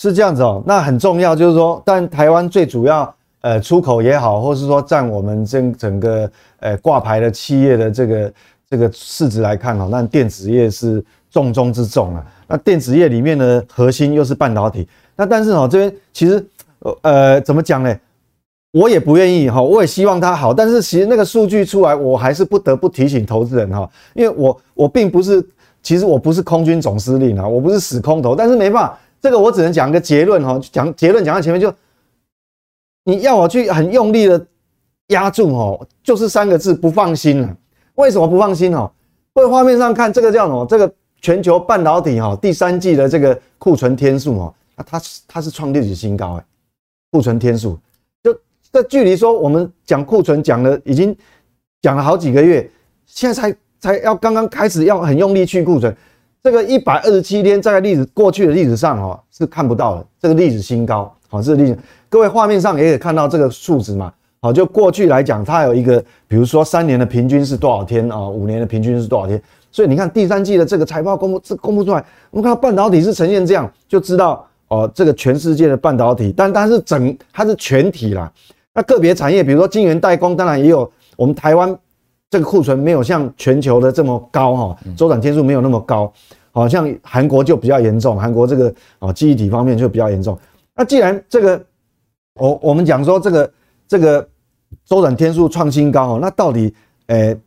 是这样子哦，那很重要就是说，但台湾最主要呃出口也好，或是说占我们整整个呃挂牌的企业的这个这个市值来看哦，那电子业是重中之重啊。那电子业里面的核心又是半导体。那但是哦，这边其实呃，怎么讲呢？我也不愿意哈，我也希望它好，但是其实那个数据出来，我还是不得不提醒投资人哈，因为我我并不是，其实我不是空军总司令啊，我不是死空头，但是没办法，这个我只能讲个结论哈，讲结论讲到前面就，你要我去很用力的压住哦，就是三个字，不放心了。为什么不放心哦？在画面上看这个叫什么？这个全球半导体哈第三季的这个库存天数哦，它它是创历史新高哎、欸。库存天数，就这距离说我们讲库存讲了已经讲了好几个月，现在才才要刚刚开始要很用力去库存，这个一百二十七天在历史过去的历史上哦是看不到的，这个历史新高，好、哦，这个历史各位画面上也可以看到这个数值嘛，好、哦，就过去来讲它有一个，比如说三年的平均是多少天啊、哦，五年的平均是多少天，所以你看第三季的这个财报公布这公布出来，我们看到半导体是呈现这样，就知道。哦，这个全世界的半导体，但它是整，它是全体啦。那个别产业，比如说晶圆代工，当然也有。我们台湾这个库存没有像全球的这么高哈，周转天数没有那么高。好、哦、像韩国就比较严重，韩国这个啊、哦、记忆体方面就比较严重。那既然这个，我我们讲说这个这个周转天数创新高，那到底诶、欸、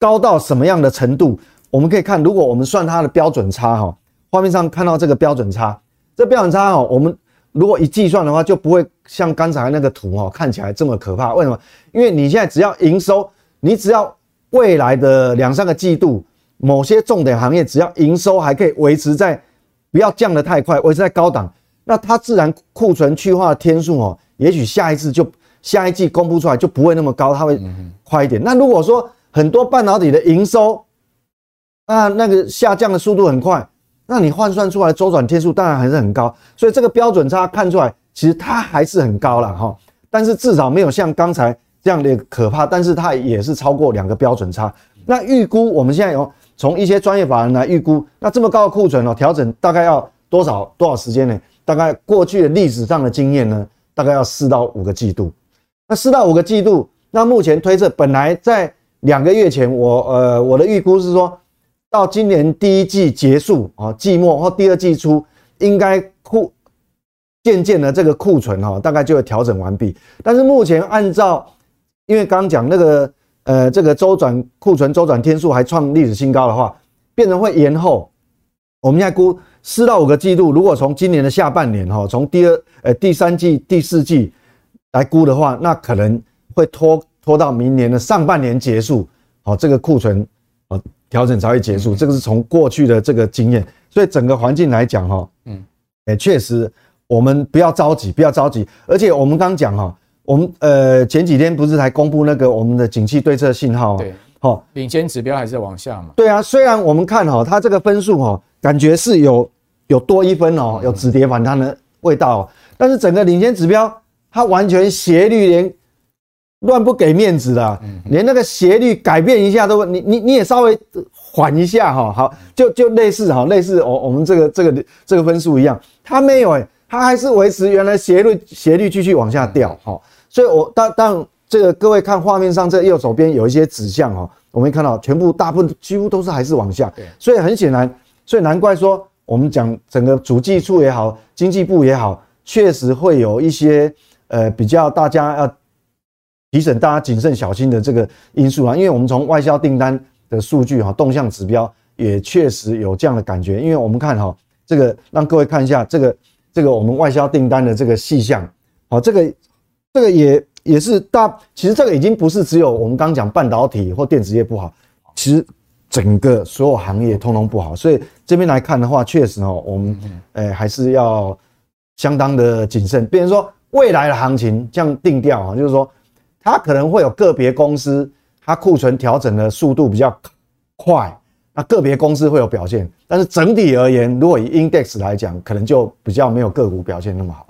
高到什么样的程度？我们可以看，如果我们算它的标准差哈。画面上看到这个标准差，这标准差哦，我们如果一计算的话，就不会像刚才那个图哦看起来这么可怕。为什么？因为你现在只要营收，你只要未来的两三个季度，某些重点行业只要营收还可以维持在，不要降得太快，维持在高档，那它自然库存去化的天数哦，也许下一次就下一季公布出来就不会那么高，它会快一点。那如果说很多半导体的营收，啊，那个下降的速度很快。那你换算出来周转天数当然还是很高，所以这个标准差看出来，其实它还是很高啦齁，但是至少没有像刚才这样的可怕，但是它也是超过两个标准差。那预估我们现在有从一些专业法人来预估，那这么高的库存哦，调整大概要多少多少时间呢？大概过去的历史上的经验呢，大概要四到五个季度。那四到五个季度，那目前推测本来在两个月前我呃我的预估是说。到今年第一季结束啊，季末或第二季初，应该库渐渐的这个库存哈，大概就会调整完毕。但是目前按照，因为刚讲那个呃这个周转库存周转天数还创历史新高的话，变成会延后。我们现在估四到五个季度，如果从今年的下半年哈，从第二呃第三季、第四季来估的话，那可能会拖拖到明年的上半年结束，好，这个库存啊调整才会结束。这个是从过去的这个经验，所以整个环境来讲哈，嗯，哎，确实我们不要着急，不要着急。而且我们刚讲哈，我们呃前几天不是才公布那个我们的景气对策信号，对，好，领先指标还是往下嘛。对啊，虽然我们看哈，它这个分数哈。感觉是有有多一分哦，有止跌反弹的味道、哦，但是整个领先指标它完全斜率连乱不给面子的、啊，连那个斜率改变一下都你你你也稍微缓一下哈、哦，好就就类似哈、哦、类似我我们这个这个这个分数一样，它没有哎、欸，它还是维持原来斜率斜率继续往下掉哈、哦，所以我当当这个各位看画面上这右手边有一些指向哈、哦，我们看到全部大部分几乎都是还是往下，所以很显然。所以难怪说，我们讲整个主计处也好，经济部也好，确实会有一些呃比较大家要提醒大家谨慎小心的这个因素啦。因为我们从外销订单的数据哈、哦，动向指标也确实有这样的感觉。因为我们看哈、哦，这个让各位看一下这个这个我们外销订单的这个细项，好、哦，这个这个也也是大，其实这个已经不是只有我们刚讲半导体或电子业不好，其实。整个所有行业通通不好，所以这边来看的话，确实哦，我们呃还是要相当的谨慎。比如说未来的行情这样定调啊，就是说它可能会有个别公司它库存调整的速度比较快，那个别公司会有表现，但是整体而言，如果以 index 来讲，可能就比较没有个股表现那么好。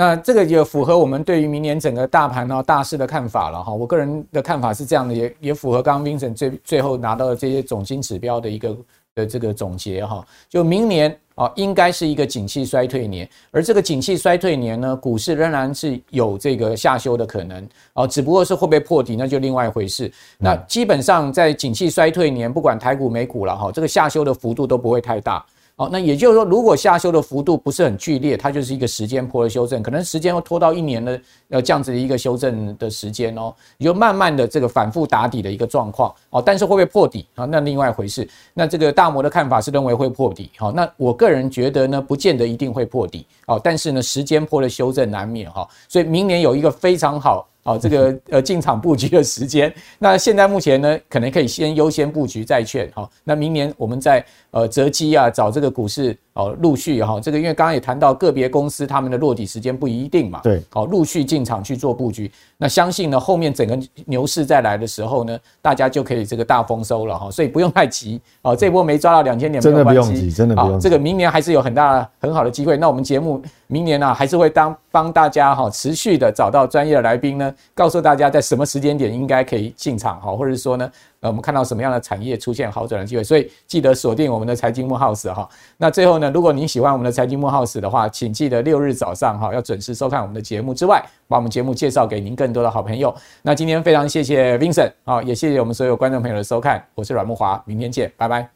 那这个也符合我们对于明年整个大盘啊大势的看法了哈。我个人的看法是这样的，也也符合刚刚 Vincent 最最后拿到的这些总经指标的一个的这个总结哈。就明年啊，应该是一个景气衰退年，而这个景气衰退年呢，股市仍然是有这个下修的可能啊，只不过是会不会破底那就另外一回事。那基本上在景气衰退年，不管台股美股了哈，这个下修的幅度都不会太大。哦，那也就是说，如果下修的幅度不是很剧烈，它就是一个时间波的修正，可能时间会拖到一年的呃这样子的一个修正的时间哦，也就慢慢的这个反复打底的一个状况哦，但是会不会破底啊、哦？那另外一回事。那这个大摩的看法是认为会破底，好、哦，那我个人觉得呢，不见得一定会破底哦，但是呢，时间波的修正难免哈、哦，所以明年有一个非常好。好、哦，这个呃进场布局的时间，那现在目前呢，可能可以先优先布局债券哈、哦。那明年我们在呃择机啊，找这个股市哦，陆续哈、哦，这个因为刚刚也谈到个别公司他们的落底时间不一定嘛，对，好、哦，陆续进场去做布局。那相信呢，后面整个牛市再来的时候呢，大家就可以这个大丰收了哈、哦，所以不用太急哦。这波没抓到两千点没有关系，真的不用急，真的不用急、哦。这个明年还是有很大很好的机会。那我们节目明年啊，还是会当帮大家哈、哦，持续的找到专业的来宾呢。告诉大家在什么时间点应该可以进场，或者说呢、呃、我们看到什么样的产业出现好转的机会，所以记得锁定我们的财经慕 House 哈。那最后呢，如果您喜欢我们的财经慕 House 的话，请记得六日早上哈要准时收看我们的节目之外，把我们节目介绍给您更多的好朋友。那今天非常谢谢 Vincent 啊，也谢谢我们所有观众朋友的收看，我是阮慕骅，明天见，拜拜。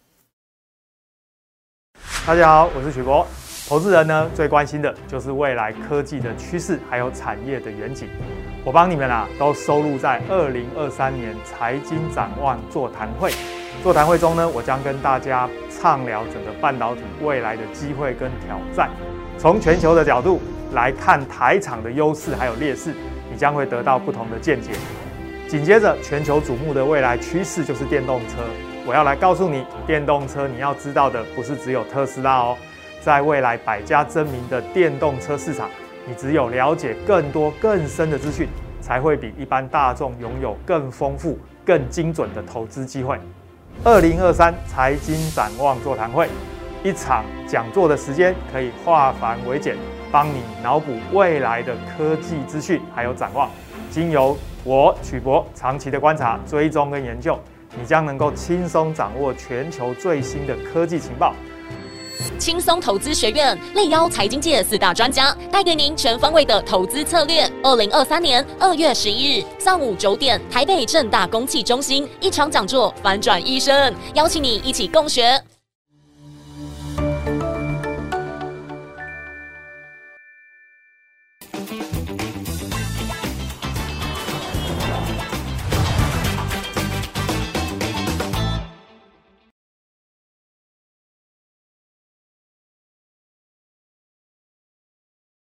大家好，我是许博。投资人呢最关心的就是未来科技的趋势，还有产业的远景。我帮你们啊，都收录在二零二三年财经展望座谈会。座谈会中呢，我将跟大家畅聊整个半导体未来的机会跟挑战，从全球的角度来看台厂的优势还有劣势，你将会得到不同的见解。紧接着，全球瞩目的未来趋势就是电动车。我要来告诉你，电动车你要知道的不是只有特斯拉哦，在未来百家争鸣的电动车市场。你只有了解更多更深的资讯，才会比一般大众拥有更丰富、更精准的投资机会。二零二三财经展望座谈会，一场讲座的时间可以化繁为简，帮你脑补未来的科技资讯还有展望。经由我曲博长期的观察、追踪跟研究，你将能够轻松掌握全球最新的科技情报。轻松投资学院力邀财经界四大专家，带给您全方位的投资策略。二零二三年二月十一日上午九点，台北政大公企中心一场讲座《反转一生》，邀请你一起共学。